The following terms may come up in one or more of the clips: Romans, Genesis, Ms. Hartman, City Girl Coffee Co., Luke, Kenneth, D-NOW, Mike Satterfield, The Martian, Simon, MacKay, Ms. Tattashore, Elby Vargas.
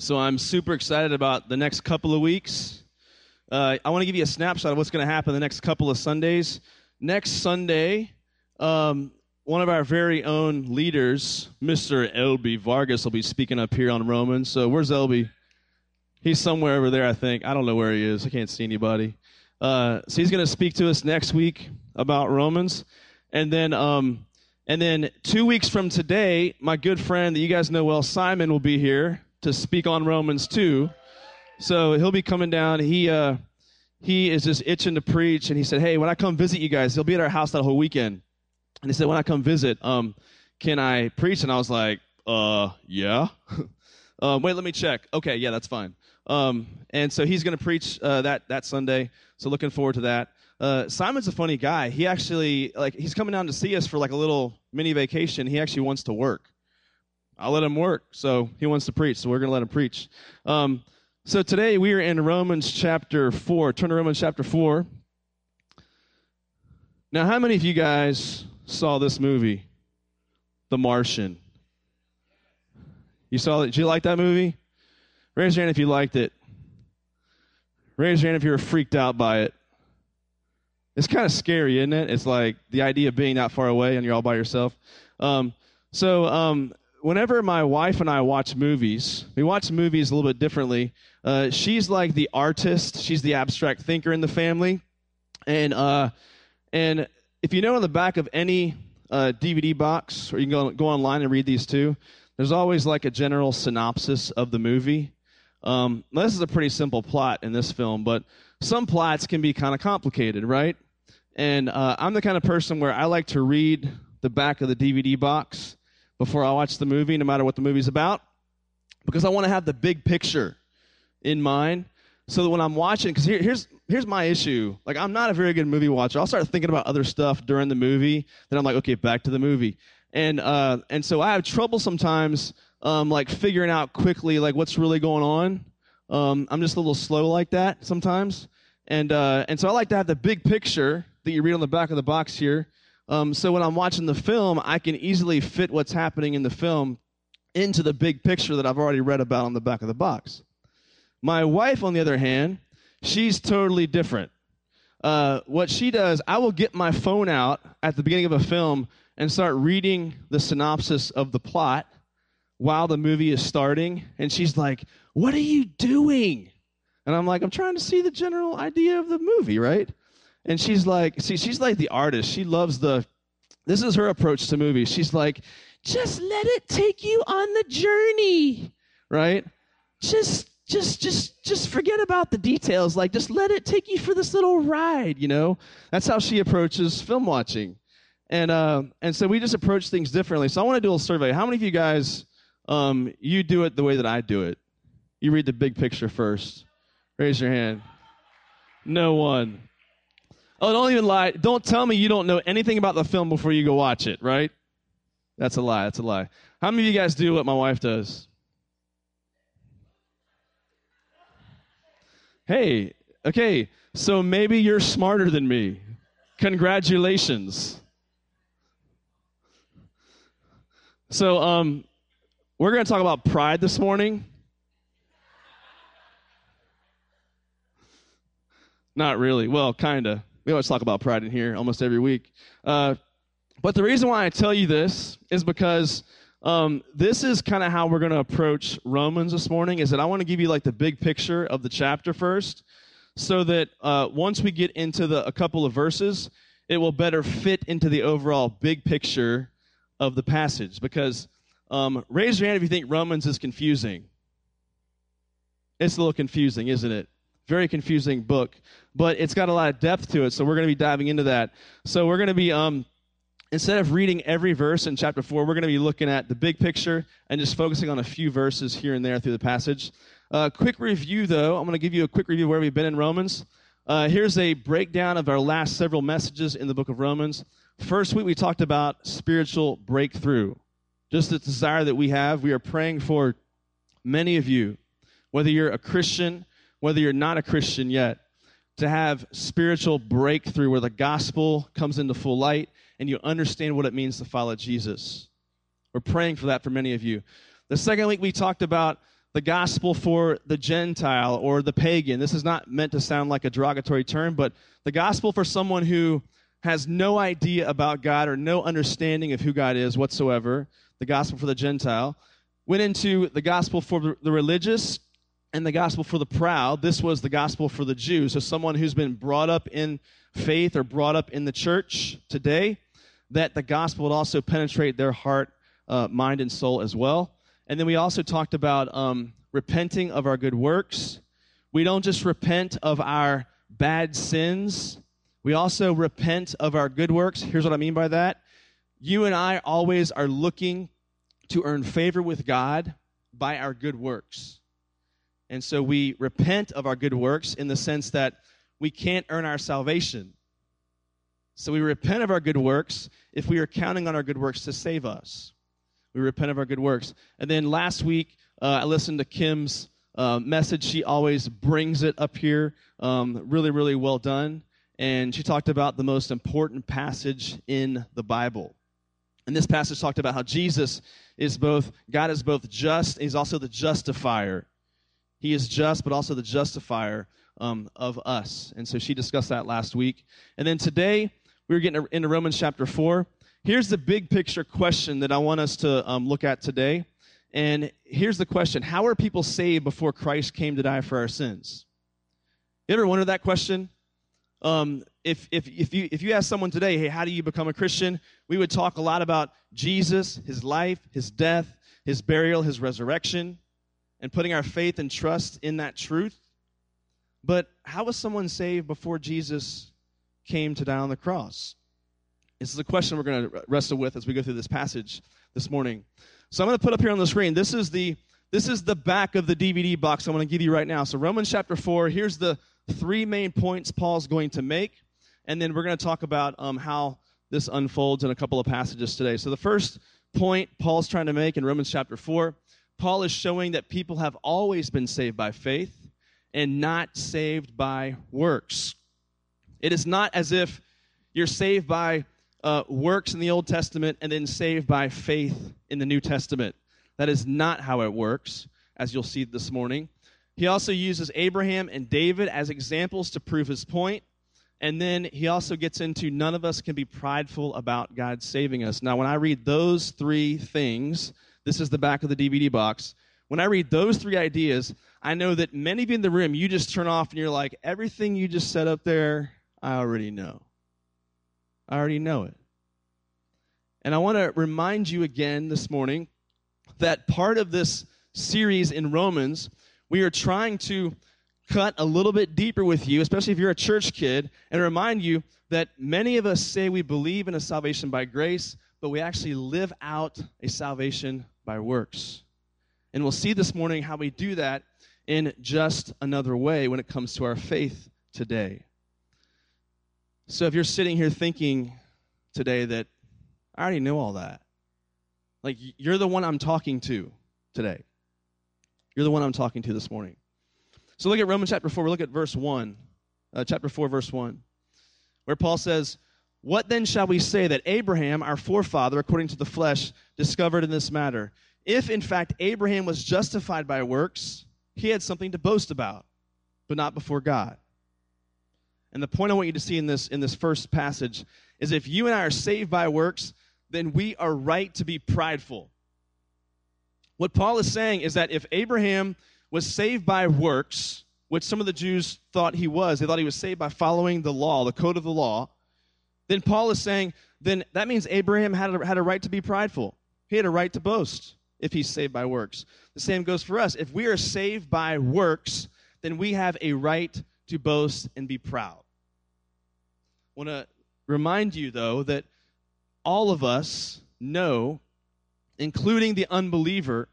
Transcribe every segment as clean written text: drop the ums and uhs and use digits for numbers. So I'm super excited about the next couple of weeks. I want to give you a snapshot of what's going to happen the next couple of Sundays. Next Sunday, one of our very own leaders, Mr. Elby Vargas, will be speaking up here on Romans. So where's Elby? He's somewhere over there, I think. I don't know where he is. I can't see anybody. So he's going to speak to us next week about Romans. And then 2 weeks from today, my good friend that you guys know well, Simon, will be here to speak on Romans 2. So he'll be coming down. He is just itching to preach. And he said, hey, when I come visit you guys, he'll be at our house that whole weekend. And he said, when I come visit, can I preach? And I was like, yeah. Wait, let me check. Okay, yeah, that's fine. And so he's going to preach that Sunday. So looking forward to that. Simon's a funny guy. He actually, he's coming down to see us for, a little mini vacation. He actually wants to work. I'll let him work. So he wants to preach, so we're going to let him preach. So today we are in Romans chapter 4. Turn to Romans chapter 4. Now, how many of you guys saw this movie, The Martian? You saw it? Did you like that movie? Raise your hand if you liked it. Raise your hand if you were freaked out by it. It's kind of scary, isn't it? It's like the idea of being that far away and you're all by yourself. Whenever my wife and I watch movies, we watch movies a little bit differently. She's like the artist. She's the abstract thinker in the family. And if you know, on the back of any DVD box, or you can go online and read these too, there's always like a general synopsis of the movie. This is a pretty simple plot in this film, but some plots can be kind of complicated, right? And I'm the kind of person where I like to read the back of the DVD box before I watch the movie, no matter what the movie's about, because I want to have the big picture in mind so that when I'm watching, because here's my issue. I'm not a very good movie watcher. I'll start thinking about other stuff during the movie. Then I'm like, okay, back to the movie. And so I have trouble sometimes, figuring out quickly, what's really going on. I'm just a little slow like that sometimes. And so I like to have the big picture that you read on the back of the box here. So when I'm watching the film, I can easily fit what's happening in the film into the big picture that I've already read about on the back of the box. My wife, on the other hand, she's totally different. What she does, I will get my phone out at the beginning of a film and start reading the synopsis of the plot while the movie is starting. And she's like, what are you doing? And I'm like, I'm trying to see the general idea of the movie, right? And she's like, she's like the artist. She loves this is her approach to movies. She's like, just let it take you on the journey, right? Just forget about the details. Just let it take you for this little ride, That's how she approaches film watching. And so we just approach things differently. So I want to do a little survey. How many of you guys, you do it the way that I do it? You read the big picture first. Raise your hand. No one. Oh, don't even lie. Don't tell me you don't know anything about the film before you go watch it, right? That's a lie. That's a lie. How many of you guys do what my wife does? Hey, okay, so maybe you're smarter than me. Congratulations. So we're going to talk about pride this morning. Not really. Well, kind of. We always talk about pride in here almost every week. But the reason why I tell you this is because this is kind of how we're going to approach Romans this morning, is that I want to give you the big picture of the chapter first so that once we get into a couple of verses, it will better fit into the overall big picture of the passage, because raise your hand if you think Romans is confusing. It's a little confusing, isn't it? Very confusing book, but it's got a lot of depth to it, so we're going to be diving into that. So we're going to be, instead of reading every verse in chapter 4, we're going to be looking at the big picture and just focusing on a few verses here and there through the passage. Quick review, though. I'm going to give you a quick review of where we've been in Romans. Here's a breakdown of our last several messages in the book of Romans. First week, we talked about spiritual breakthrough, just the desire that we have. We are praying for many of you, whether you're a Christian, whether you're not a Christian yet, to have spiritual breakthrough where the gospel comes into full light and you understand what it means to follow Jesus. We're praying for that for many of you. The second week, we talked about the gospel for the Gentile or the pagan. This is not meant to sound like a derogatory term, but the gospel for someone who has no idea about God or no understanding of who God is whatsoever, the gospel for the Gentile, went into the gospel for the religious and the gospel for the proud. This was the gospel for the Jews. So someone who's been brought up in faith or brought up in the church today, that the gospel would also penetrate their heart, mind, and soul as well. And then we also talked about repenting of our good works. We don't just repent of our bad sins. We also repent of our good works. Here's what I mean by that. You and I always are looking to earn favor with God by our good works. And so we repent of our good works in the sense that we can't earn our salvation. So we repent of our good works if we are counting on our good works to save us. We repent of our good works. And then last week, I listened to Kim's message. She always brings it up here. Really, really well done. And she talked about the most important passage in the Bible. And this passage talked about how Jesus is both, God is both just, and he's also the justifier. He is just, but also the justifier of us. And so she discussed that last week. And then today, we were getting into Romans chapter 4. Here's the big picture question that I want us to look at today. And here's the question. How are people saved before Christ came to die for our sins? You ever wondered that question? If you ask someone today, hey, how do you become a Christian? We would talk a lot about Jesus, his life, his death, his burial, his resurrection, and putting our faith and trust in that truth. But how was someone saved before Jesus came to die on the cross? This is a question we're going to wrestle with as we go through this passage this morning. So I'm going to put up here on the screen, this is the back of the DVD box I'm going to give you right now. So Romans chapter 4, here's the three main points Paul's going to make, and then we're going to talk about how this unfolds in a couple of passages today. So the first point Paul's trying to make in Romans chapter 4, Paul is showing that people have always been saved by faith and not saved by works. It is not as if you're saved by works in the Old Testament and then saved by faith in the New Testament. That is not how it works, as you'll see this morning. He also uses Abraham and David as examples to prove his point. And then he also gets into none of us can be prideful about God saving us. Now, when I read those three things, this is the back of the DVD box. When I read those three ideas, I know that many of you in the room, you just turn off and you're like, everything you just said up there, I already know. I already know it. And I want to remind you again this morning that part of this series in Romans, we are trying to cut a little bit deeper with you, especially if you're a church kid, and remind you that many of us say we believe in a salvation by grace, but we actually live out a salvation by works. And we'll see this morning how we do that in just another way when it comes to our faith today. So if you're sitting here thinking today that, I already know all that, like you're the one I'm talking to today. You're the one I'm talking to this morning. So look at Romans chapter 4. We look at verse 1, chapter 4, verse 1, where Paul says, "What then shall we say that Abraham, our forefather, according to the flesh, discovered in this matter? If, in fact, Abraham was justified by works, he had something to boast about, but not before God." And the point I want you to see in this first passage is if you and I are saved by works, then we are right to be prideful. What Paul is saying is that if Abraham was saved by works, which some of the Jews thought he was, they thought he was saved by following the law, the code of the law, then Paul is saying, then that means Abraham had a right to be prideful. He had a right to boast if he's saved by works. The same goes for us. If we are saved by works, then we have a right to boast and be proud. I want to remind you, though, that all of us know, including the unbeliever,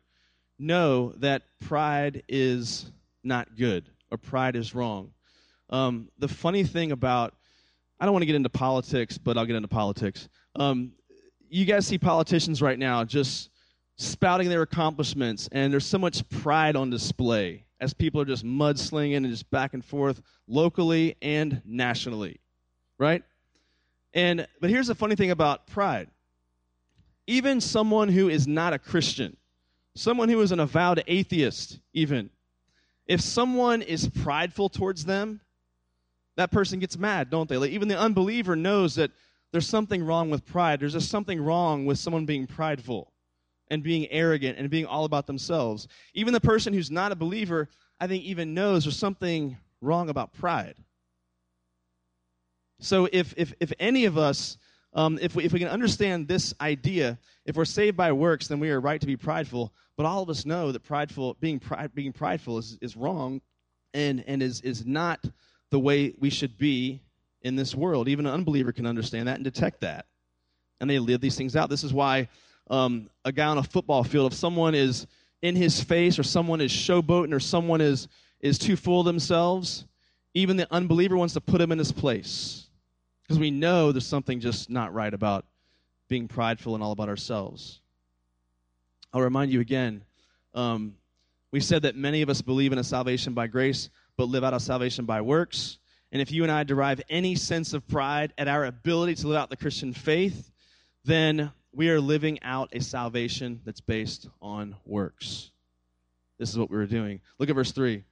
know that pride is not good or pride is wrong. The funny thing about, I don't want to get into politics, but I'll get into politics. You guys see politicians right now just spouting their accomplishments, and there's so much pride on display as people are just mudslinging and just back and forth locally and nationally, right? But here's the funny thing about pride. Even someone who is not a Christian, someone who is an avowed atheist even, if someone is prideful towards them, that person gets mad, don't they? Like, even the unbeliever knows that there's something wrong with pride. There's just something wrong with someone being prideful and being arrogant and being all about themselves. Even the person who's not a believer, I think, even knows there's something wrong about pride. So if any of us, if we can understand this idea, if we're saved by works, then we are right to be prideful. But all of us know that being prideful is wrong and is not the way we should be in this world. Even an unbeliever can understand that and detect that. And they live these things out. This is why a guy on a football field, if someone is in his face or someone is showboating or someone is too full of themselves, even the unbeliever wants to put him in his place, because we know there's something just not right about being prideful and all about ourselves. I'll remind you again, we said that many of us believe in a salvation by grace, but live out of salvation by works. And if you and I derive any sense of pride at our ability to live out the Christian faith, then we are living out a salvation that's based on works. This is what we were doing. Look at verse 3.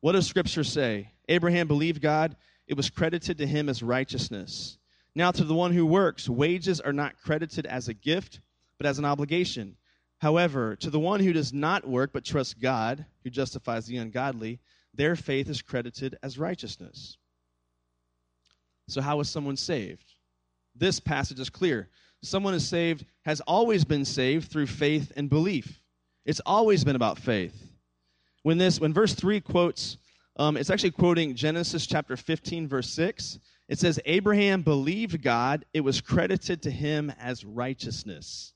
What does Scripture say? Abraham believed God. It was credited to him as righteousness. Now to the one who works, wages are not credited as a gift, but as an obligation. However, to the one who does not work but trusts God, who justifies the ungodly, their faith is credited as righteousness. So how is someone saved? This passage is clear. Someone is saved, has always been saved through faith and belief. It's always been about faith. When verse 3 quotes, it's actually quoting Genesis chapter 15, verse 6. It says, Abraham believed God. It was credited to him as righteousness.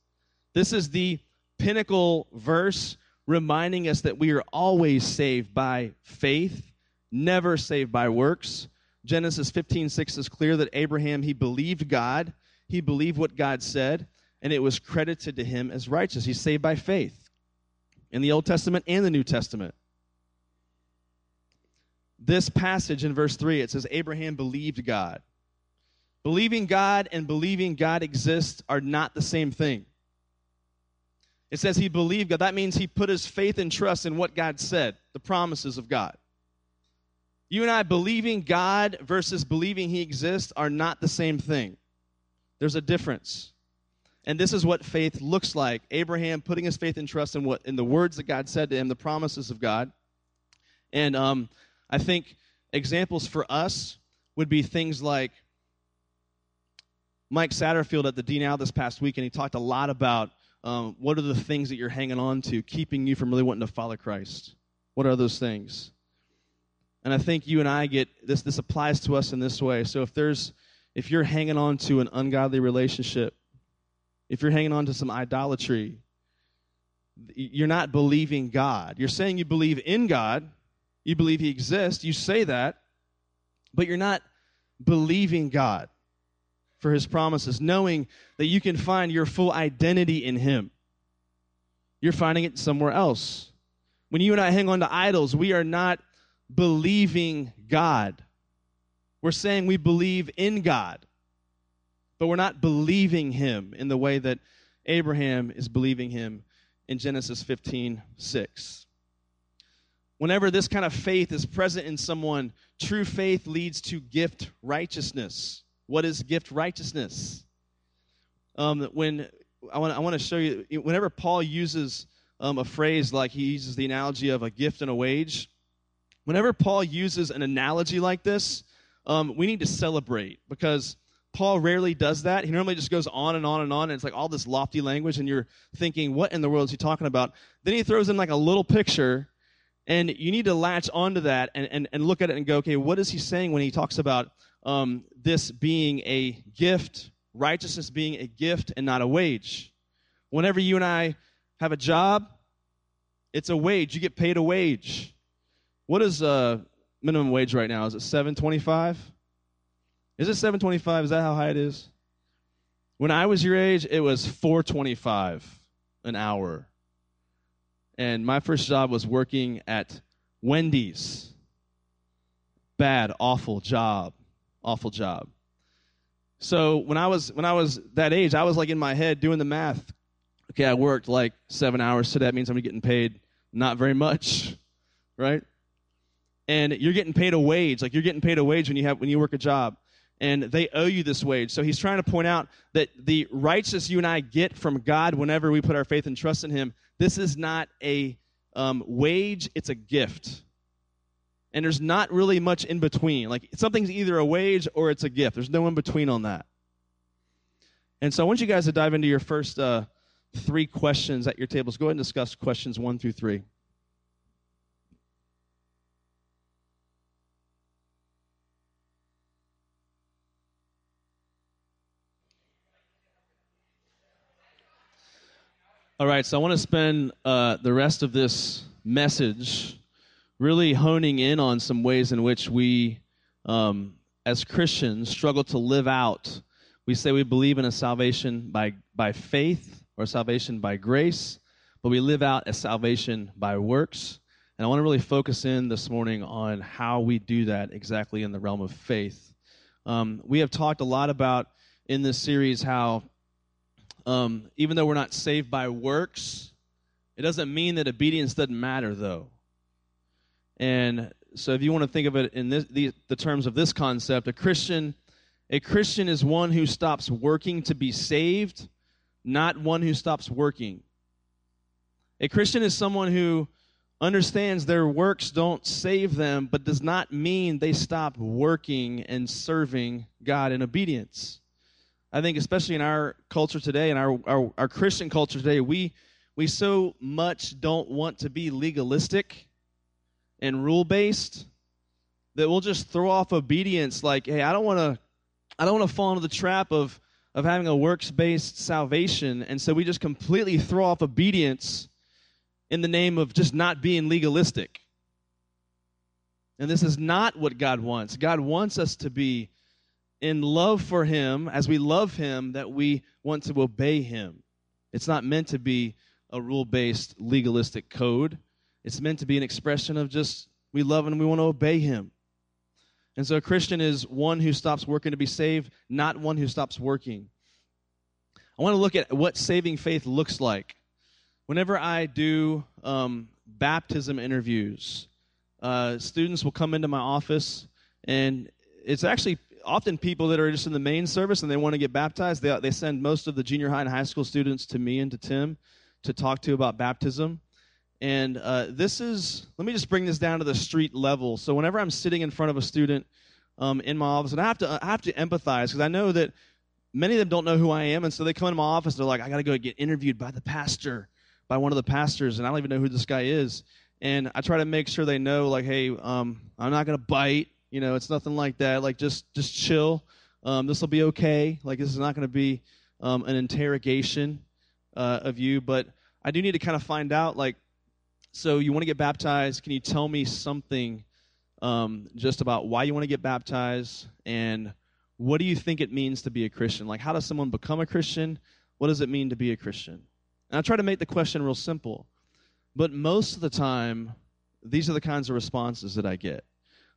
This is the pinnacle verse reminding us that we are always saved by faith, never saved by works. Genesis 15:6 is clear that Abraham, he believed God. He believed what God said, and it was credited to him as righteous. He's saved by faith in the Old Testament and the New Testament. This passage in verse 3, it says Abraham believed God. Believing God and believing God exists are not the same thing. It says he believed God. That means he put his faith and trust in what God said, the promises of God. You and I believing God versus believing he exists are not the same thing. There's a difference. And this is what faith looks like. Abraham putting his faith and trust in the words that God said to him, the promises of God. And I think examples for us would be things like Mike Satterfield at the D-NOW this past week, and he talked a lot about what are the things that you're hanging on to, keeping you from really wanting to follow Christ. What are those things? And I think you and I get, this applies to us in this way. So if you're hanging on to an ungodly relationship, if you're hanging on to some idolatry, you're not believing God. You're saying you believe in God, you believe he exists, you say that, but you're not believing God for his promises, knowing that you can find your full identity in him. You're finding it somewhere else. When you and I hang on to idols, we are not believing God. We're saying we believe in God, but we're not believing him in the way that Abraham is believing him in Genesis 15:6. Whenever this kind of faith is present in someone, true faith leads to gift righteousness. What is gift righteousness? I want to show you, whenever Paul uses a phrase like he uses the analogy of a gift and a wage, whenever Paul uses an analogy like this, we need to celebrate, because Paul rarely does that. He normally just goes on and on and on, and it's like all this lofty language, and you're thinking, what in the world is he talking about? Then he throws in like a little picture, and you need to latch onto that and look at it and go, okay, what is he saying when he talks about this being a gift, righteousness being a gift and not a wage? Whenever you and I have a job, it's a wage. You get paid a wage. What is minimum wage right now? Is it $7.25? Is it $7.25? Is that how high it is? When I was your age, it was $4.25 an hour. And my first job was working at Wendy's. Bad, awful job. Awful job. So when I was that age, I was like in my head doing the math. okay, I worked like 7 hours, so that means I'm getting paid not very much, right? And you're getting paid a wage. Like, you're getting paid a wage when you work a job, and they owe you this wage. So he's trying to point out that the righteousness you and I get from God whenever we put our faith and trust in him, this is not a wage, it's a gift. And there's not really much in between. Like, something's either a wage or it's a gift. There's no in between on that. And so I want you guys to dive into your first three questions at your tables. Go ahead and discuss questions 1 through 3. All right, so I want to spend the rest of this message really honing in on some ways in which we, as Christians, struggle to live out. We say we believe in a salvation by faith or salvation by grace, but we live out a salvation by works. And I want to really focus in this morning on how we do that exactly in the realm of faith. We have talked a lot about in this series how even though we're not saved by works, it doesn't mean that obedience doesn't matter, though. And so if you want to think of it in the terms of this concept, a Christian is one who stops working to be saved, not one who stops working. A Christian is someone who understands their works don't save them, but does not mean they stop working and serving God in obedience. I think especially in our culture today, in our Christian culture today, we so much don't want to be legalistic and rule-based that we'll just throw off obedience like, hey, I don't want to fall into the trap of having a works-based salvation. And so we just completely throw off obedience in the name of just not being legalistic. And this is not what God wants. God wants us to be in love for him, as we love him, that we want to obey him. It's not meant to be a rule-based legalistic code. It's meant to be an expression of just we love him and we want to obey him. And so a Christian is one who stops working to be saved, not one who stops working. I want to look at what saving faith looks like. Whenever I do baptism interviews, students will come into my office, and it's actually often people that are just in the main service and they want to get baptized. They send most of the junior high and high school students to me and to Tim to talk to about baptism. And let me just bring this down to the street level. So whenever I'm sitting in front of a student in my office, and I have to empathize because I know that many of them don't know who I am. And so they come into my office, they're like, I got to go get interviewed by the pastor, by one of the pastors, and I don't even know who this guy is. And I try to make sure they know, like, hey, I'm not going to bite. You know, it's nothing like that. Like, just chill. This will be okay. Like, this is not going to be an interrogation of you. But I do need to kind of find out, like, so you want to get baptized. Can you tell me something just about why you want to get baptized? And what do you think it means to be a Christian? Like, how does someone become a Christian? What does it mean to be a Christian? And I try to make the question real simple. But most of the time, these are the kinds of responses that I get.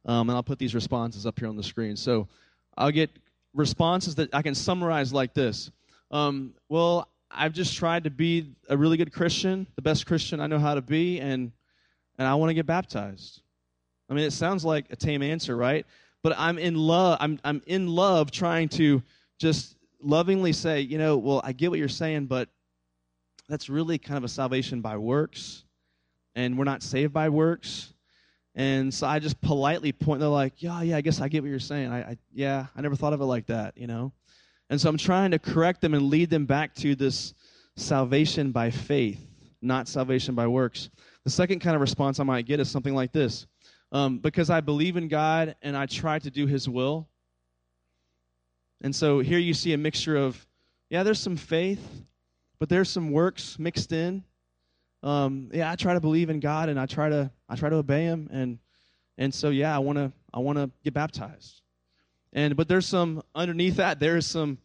And I'll put these responses up here on the screen. So I'll get responses that I can summarize like this. Well, I've just tried to be a really good Christian, the best Christian I know how to be, and I want to get baptized. I mean, it sounds like a tame answer, right? But I'm in love trying to just lovingly say, you know, well, I get what you're saying, but that's really kind of a salvation by works, and we're not saved by works. And so I just politely point, they're like, yeah, I guess I get what you're saying. I never thought of it like that, you know. And so I'm trying to correct them and lead them back to this salvation by faith, not salvation by works. The second kind of response I might get is something like this. Because I believe in God and I try to do his will. And so here you see a mixture of, yeah, there's some faith, but there's some works mixed in. I try to believe in God and I try to obey him and so I want to get baptized. But there's some underneath that, there is some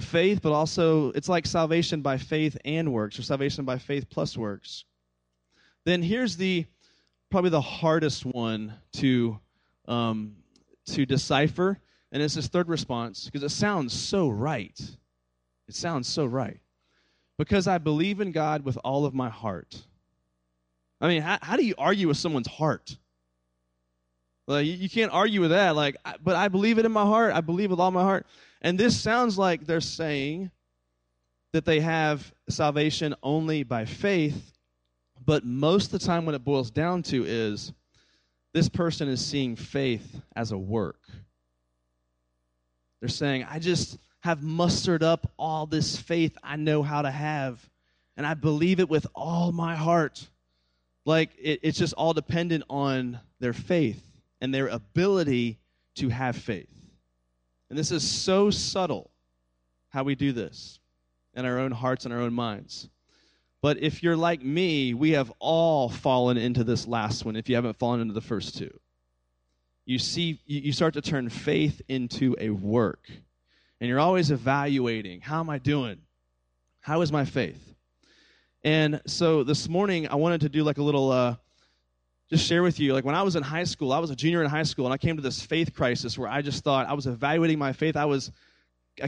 faith, but also it's like salvation by faith and works, or salvation by faith plus works. Then here's probably the hardest one to decipher, and it's this third response because it sounds so right. because I believe in God with all of my heart. I mean, how do you argue with someone's heart? Like, you can't argue with that. Like, but I believe it in my heart. I believe with all my heart. And this sounds like they're saying that they have salvation only by faith, but most of the time what it boils down to is this person is seeing faith as a work. They're saying, I just have mustered up all this faith I know how to have, and I believe it with all my heart. Like, it's just all dependent on their faith and their ability to have faith. And this is so subtle how we do this in our own hearts and our own minds. But if you're like me, we have all fallen into this last one if you haven't fallen into the first two. You start to turn faith into a work. And you're always evaluating, how am I doing? How is my faith? And so this morning, I wanted to do like a little, just share with you, like when I was in high school, I was a junior in high school, and I came to this faith crisis where I just thought, I was evaluating my faith. I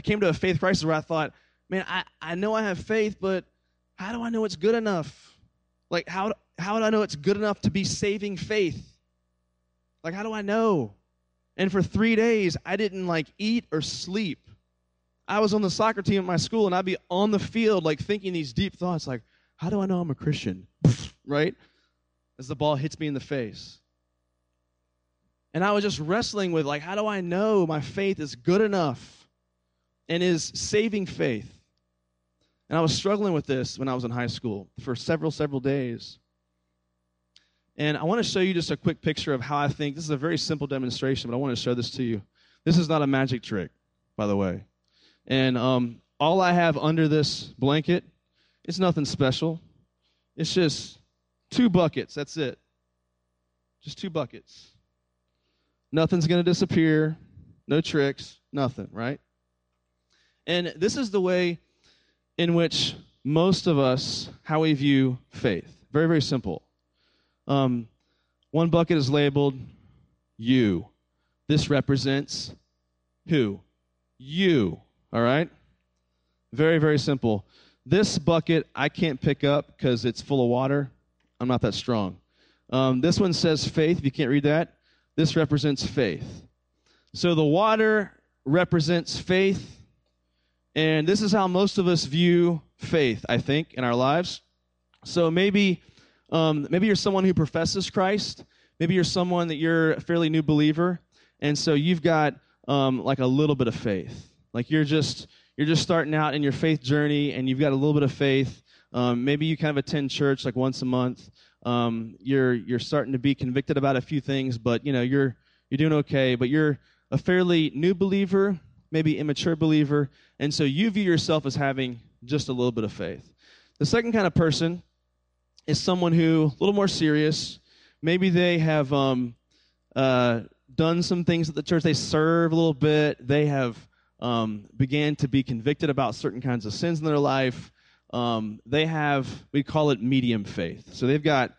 came to a faith crisis where I thought, man, I know I have faith, but how do I know it's good enough? Like, how do I know it's good enough to be saving faith? Like, how do I know? And for 3 days, I didn't like eat or sleep. I was on the soccer team at my school, and I'd be on the field like thinking these deep thoughts like, how do I know I'm a Christian? Right? As the ball hits me in the face. And I was just wrestling with like, how do I know my faith is good enough and is saving faith? And I was struggling with this when I was in high school for several days. And I want to show you just a quick picture of how I think. This is a very simple demonstration, but I want to show this to you. This is not a magic trick, by the way. And all I have under this blanket, it's nothing special. It's just 2 buckets, that's it. Just 2 buckets. Nothing's going to disappear, no tricks, nothing, right? And this is the way in which most of us, how we view faith. Very, very simple. 1 bucket is labeled you. This represents who? You. All right? Very, very simple. This bucket I can't pick up because it's full of water. I'm not that strong. This one says faith. If you can't read that, this represents faith. So the water represents faith, and this is how most of us view faith, I think, in our lives. So maybe you're someone who professes Christ. Maybe you're someone that you're a fairly new believer, and so you've got like a little bit of faith. Like you're just starting out in your faith journey, and you've got a little bit of faith. Maybe you kind of attend church like once a month. You're starting to be convicted about a few things, but you know you're doing okay. But you're a fairly new believer, maybe immature believer, and so you view yourself as having just a little bit of faith. The second kind of person is someone who a little more serious. Maybe they have done some things at the church. They serve a little bit. They have began to be convicted about certain kinds of sins in their life. They have, we call it medium faith. So they've got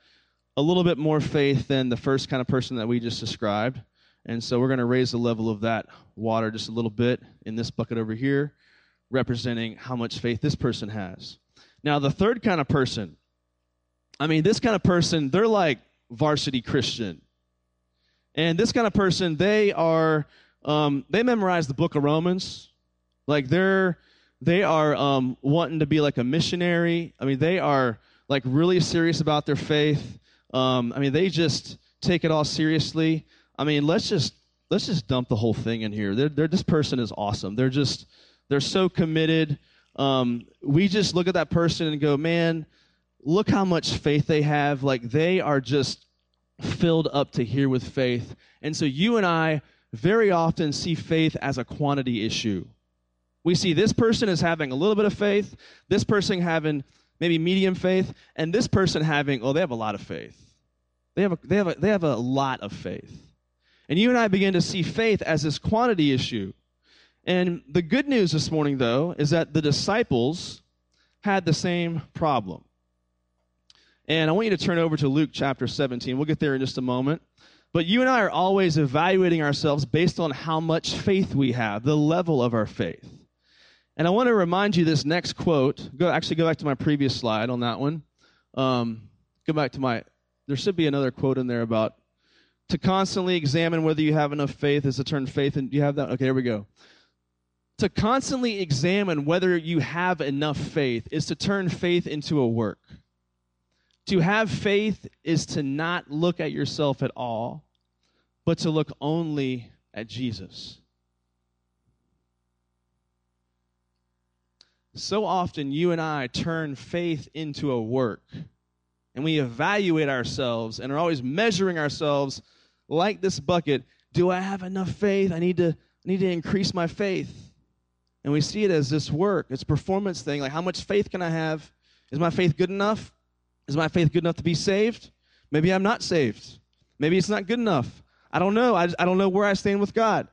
a little bit more faith than the first kind of person that we just described. And so we're going to raise the level of that water just a little bit in this bucket over here, representing how much faith this person has. Now, the third kind of person, I mean, this kind of person, they're like varsity Christian. And this kind of person, they are, they memorize the book of Romans. Like, they are wanting to be like a missionary. I mean, they are like really serious about their faith. I mean, they just take it all seriously. I mean, let's just dump the whole thing in here. This person is awesome. They're so committed. We just look at that person and go, man, look how much faith they have. Like, they are just filled up to here with faith. And so you and I very often see faith as a quantity issue. We see this person as having a little bit of faith, this person having maybe medium faith, and this person having, oh, they have a lot of faith. They have a lot of faith. And you and I begin to see faith as this quantity issue. And the good news this morning, though, is that the disciples had the same problem. And I want you to turn over to Luke chapter 17. We'll get there in just a moment. But you and I are always evaluating ourselves based on how much faith we have, the level of our faith. And I want to remind you this next quote. Go back to my previous slide on that one. There should be another quote in there about to constantly examine whether you have enough faith. Is the term faith, and do you have that? Okay, here we go. To constantly examine whether you have enough faith is to turn faith into a work. To have faith is to not look at yourself at all, but to look only at Jesus. So often you and I turn faith into a work, and we evaluate ourselves and are always measuring ourselves like this bucket. Do I have enough faith? I need to increase my faith. And we see it as this work, it's a performance thing, like how much faith can I have? Is my faith good enough? Is my faith good enough to be saved? Maybe I'm not saved. Maybe it's not good enough. I don't know. I don't know where I stand with God.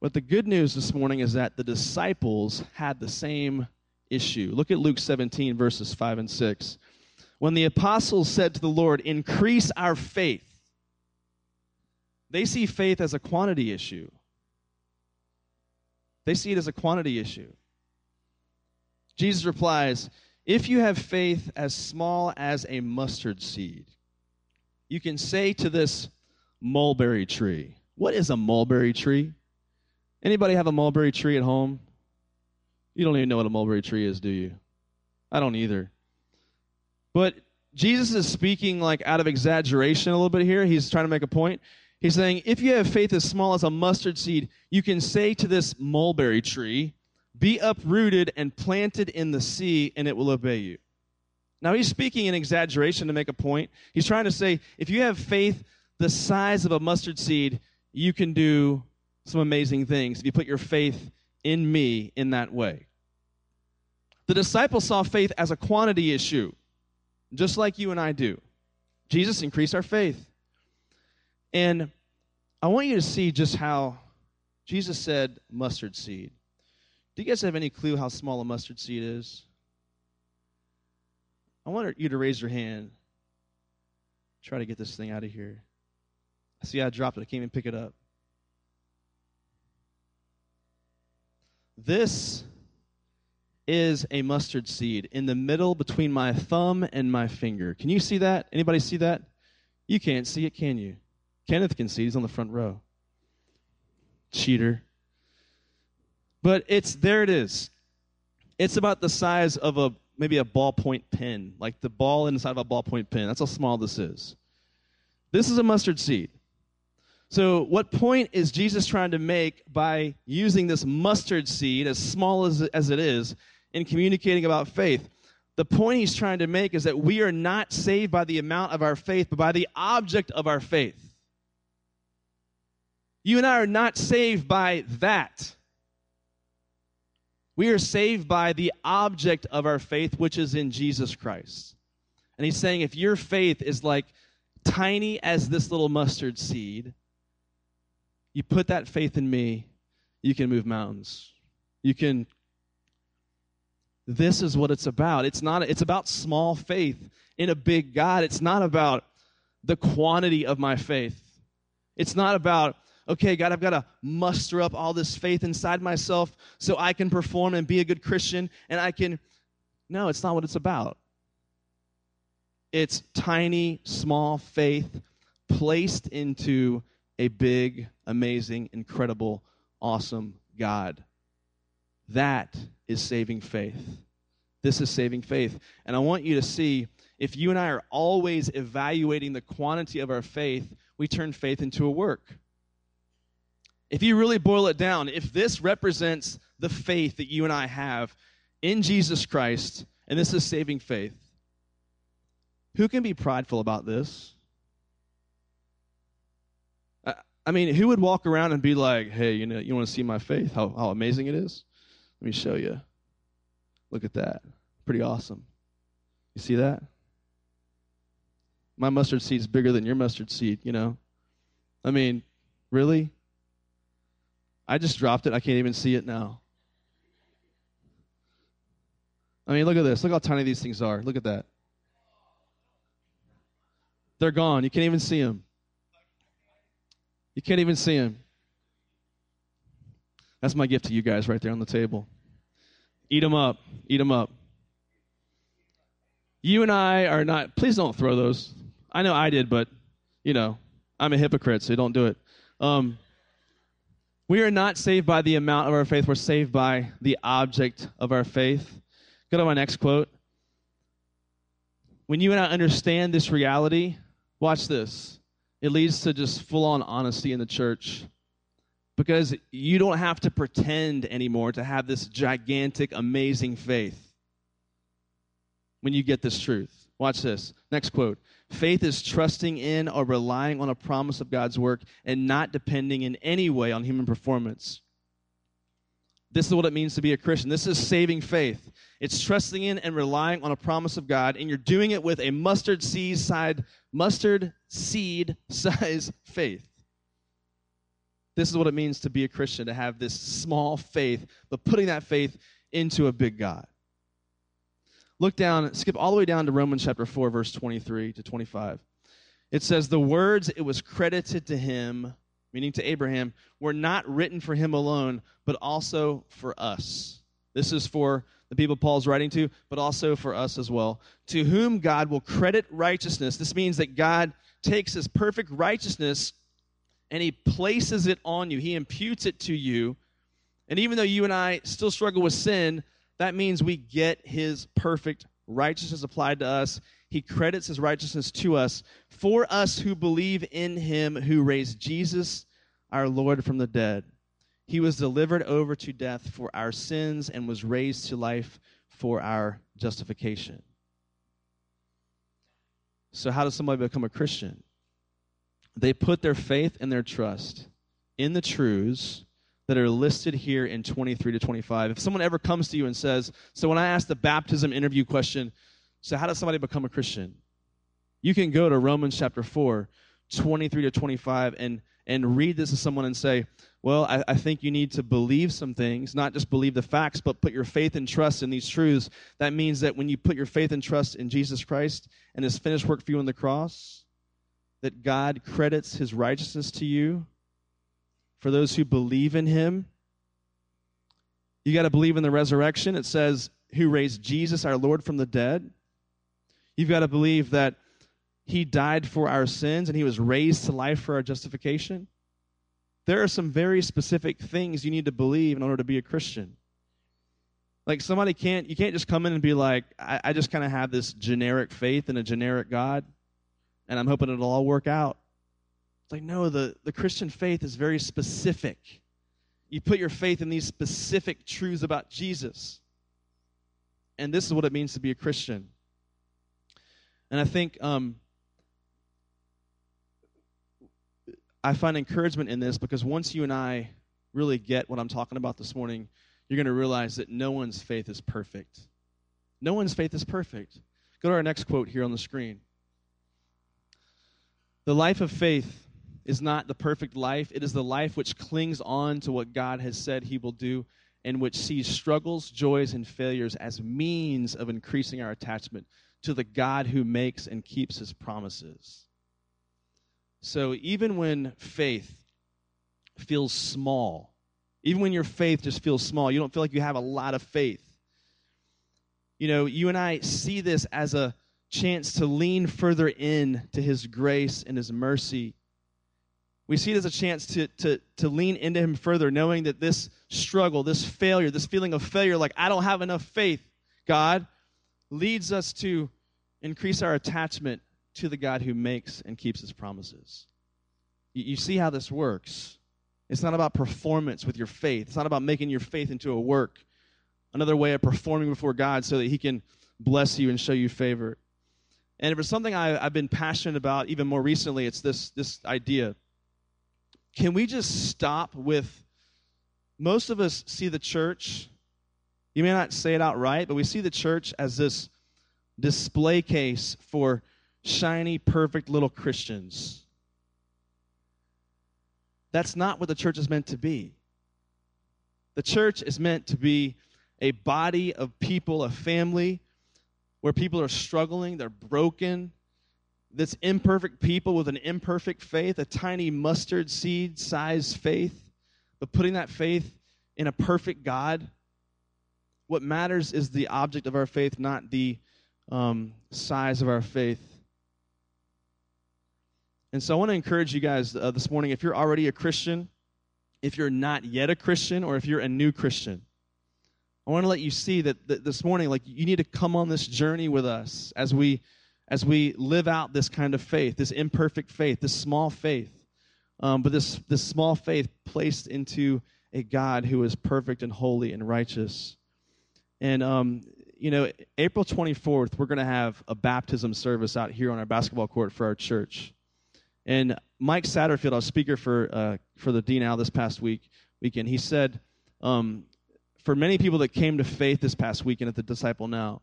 But the good news this morning is that the disciples had the same issue. Look at Luke 17, verses 5 and 6. When the apostles said to the Lord, increase our faith, they see faith as a quantity issue. They see it as a quantity issue. Jesus replies, if you have faith as small as a mustard seed, you can say to this mulberry tree. What is a mulberry tree? Anybody have a mulberry tree at home? You don't even know what a mulberry tree is, do you? I don't either. But Jesus is speaking like out of exaggeration a little bit here. He's trying to make a point. He's saying, if you have faith as small as a mustard seed, you can say to this mulberry tree, be uprooted and planted in the sea, and it will obey you. Now, he's speaking in exaggeration to make a point. He's trying to say, if you have faith the size of a mustard seed, you can do some amazing things if you put your faith in me in that way. The disciples saw faith as a quantity issue, just like you and I do. Jesus increased our faith. And I want you to see just how Jesus said mustard seed. Do you guys have any clue how small a mustard seed is? I want you to raise your hand. Try to get this thing out of here. See, I dropped it. I can't even pick it up. This is a mustard seed in the middle between my thumb and my finger. Can you see that? Anybody see that? You can't see it, can you? Kenneth can see. He's on the front row. Cheater. But there it is. It's about the size of maybe a ballpoint pen, like the ball inside of a ballpoint pen. That's how small this is. This is a mustard seed. So what point is Jesus trying to make by using this mustard seed, as small as it is, in communicating about faith? The point he's trying to make is that we are not saved by the amount of our faith, but by the object of our faith. You and I are not saved by that. We are saved by the object of our faith, which is in Jesus Christ. And he's saying if your faith is like tiny as this little mustard seed, you put that faith in me, you can move mountains. You can. This is what it's about. It's about small faith in a big God. It's not about the quantity of my faith. It's not about, okay, God, I've got to muster up all this faith inside myself so I can perform and be a good Christian, and I can. No, it's not what it's about. It's tiny, small faith placed into a big, amazing, incredible, awesome God. That is saving faith. This is saving faith. And I want you to see, if you and I are always evaluating the quantity of our faith, we turn faith into a work. If you really boil it down, if this represents the faith that you and I have in Jesus Christ, and this is saving faith, who can be prideful about this? I mean, who would walk around and be like, hey, you know, you want to see my faith, how amazing it is? Let me show you. Look at that. Pretty awesome. You see that? My mustard seed's bigger than your mustard seed, you know? I mean, really? I just dropped it. I can't even see it now. I mean, look at this. Look how tiny these things are. Look at that. They're gone. You can't even see them. You can't even see them. That's my gift to you guys right there on the table. Eat them up. Eat them up. You and I are not, please don't throw those. I know I did, but, you know, I'm a hypocrite, so don't do it. We are not saved by the amount of our faith. We're saved by the object of our faith. Go to my next quote. When you and I understand this reality, watch this. It leads to just full-on honesty in the church, because you don't have to pretend anymore to have this gigantic, amazing faith when you get this truth. Watch this. Next quote. Faith is trusting in or relying on a promise of God's work and not depending in any way on human performance. This is what it means to be a Christian. This is saving faith. It's trusting in and relying on a promise of God, and you're doing it with a mustard seed size faith. This is what it means to be a Christian, to have this small faith, but putting that faith into a big God. Look down, skip all the way down to Romans chapter 4, verse 23 to 25. It says, the words it was credited to him, meaning to Abraham, were not written for him alone, but also for us. This is for the people Paul's writing to, but also for us as well. To whom God will credit righteousness. This means that God takes his perfect righteousness and he places it on you. He imputes it to you. And even though you and I still struggle with sin, that means we get his perfect righteousness applied to us. He credits his righteousness to us, for us who believe in him who raised Jesus, our Lord, from the dead. He was delivered over to death for our sins and was raised to life for our justification. So how does somebody become a Christian? They put their faith and their trust in the truths that are listed here in 23 to 25. If someone ever comes to you and says, so when I asked the baptism interview question, so how does somebody become a Christian? You can go to Romans chapter 4, 23 to 25, and read this to someone and say, well, I think you need to believe some things, not just believe the facts, but put your faith and trust in these truths. That means that when you put your faith and trust in Jesus Christ and his finished work for you on the cross, that God credits his righteousness to you for those who believe in him. You got to believe in the resurrection. It says, who raised Jesus, our Lord, from the dead. You've got to believe that he died for our sins and he was raised to life for our justification. There are some very specific things you need to believe in order to be a Christian. Like somebody can't, you can't just come in and be like, I just kind of have this generic faith in a generic God, and I'm hoping it'll all work out. It's like, no, the Christian faith is very specific. You put your faith in these specific truths about Jesus. And this is what it means to be a Christian. And I think I find encouragement in this, because once you and I really get what I'm talking about this morning, you're going to realize that no one's faith is perfect. No one's faith is perfect. Go to our next quote here on the screen. The life of faith is not the perfect life. It is the life which clings on to what God has said he will do, and which sees struggles, joys, and failures as means of increasing our attachment to the God who makes and keeps his promises. So even when faith feels small, even when your faith just feels small, you don't feel like you have a lot of faith, you know, you and I see this as a chance to lean further in to his grace and his mercy. We see it as a chance to lean into him further, knowing that this struggle, this failure, this feeling of failure, like I don't have enough faith, God, leads us to increase our attachment to the God who makes and keeps his promises. You see how this works. It's not about performance with your faith. It's not about making your faith into a work, another way of performing before God so that he can bless you and show you favor. And if it's something I've been passionate about even more recently, it's this idea. Can we just stop with, most of us see the church, you may not say it outright, but we see the church as this display case for shiny, perfect little Christians. That's not what the church is meant to be. The church is meant to be a body of people, a family, where people are struggling, they're broken, that's imperfect people with an imperfect faith, a tiny mustard seed size faith, but putting that faith in a perfect God, what matters is the object of our faith, not the size of our faith. And so I want to encourage you guys this morning, if you're already a Christian, if you're not yet a Christian, or if you're a new Christian, I want to let you see that this morning, like, you need to come on this journey with us as we live out this kind of faith, this imperfect faith, this small faith, but this small faith placed into a God who is perfect and holy and righteous. And you know, April 24th, we're going to have a baptism service out here on our basketball court for our church. And Mike Satterfield, our speaker for the D-NOW this past weekend, he said, for many people that came to faith this past weekend at the Disciple Now,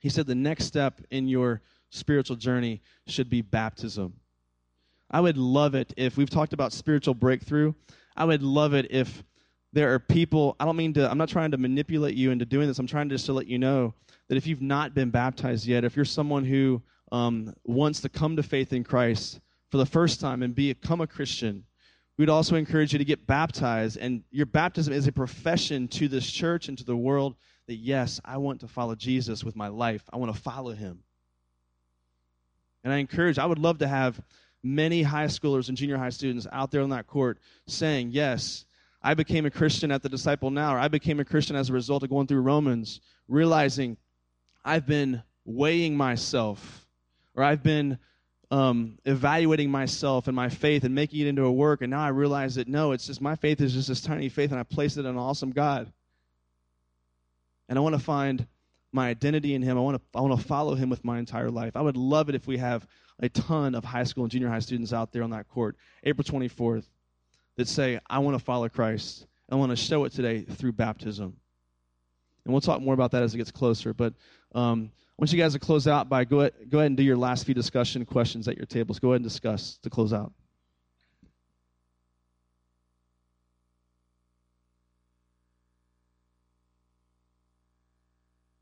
he said the next step in your spiritual journey should be baptism. I would love it if, we've talked about spiritual breakthrough, I would love it if there are people, I'm not trying to manipulate you into doing this, I'm trying just to let you know that if you've not been baptized yet, if you're someone who wants to come to faith in Christ for the first time and become a Christian, we'd also encourage you to get baptized. And your baptism is a profession to this church and to the world that, yes, I want to follow Jesus with my life. I want to follow him. And I would love to have many high schoolers and junior high students out there on that court saying, yes, I became a Christian at the Disciple Now, or I became a Christian as a result of going through Romans, realizing I've been weighing myself, or I've been evaluating myself and my faith and making it into a work, and now I realize that, no, it's just my faith is just this tiny faith, and I placed it in an awesome God. And I want to find my identity in him. I want to follow him with my entire life. I would love it if we have a ton of high school and junior high students out there on that court, April 24th, that say, I want to follow Christ. I want to show it today through baptism. And we'll talk more about that as it gets closer, but I want you guys to close out by go ahead and do your last few discussion questions at your tables. Go ahead and discuss to close out.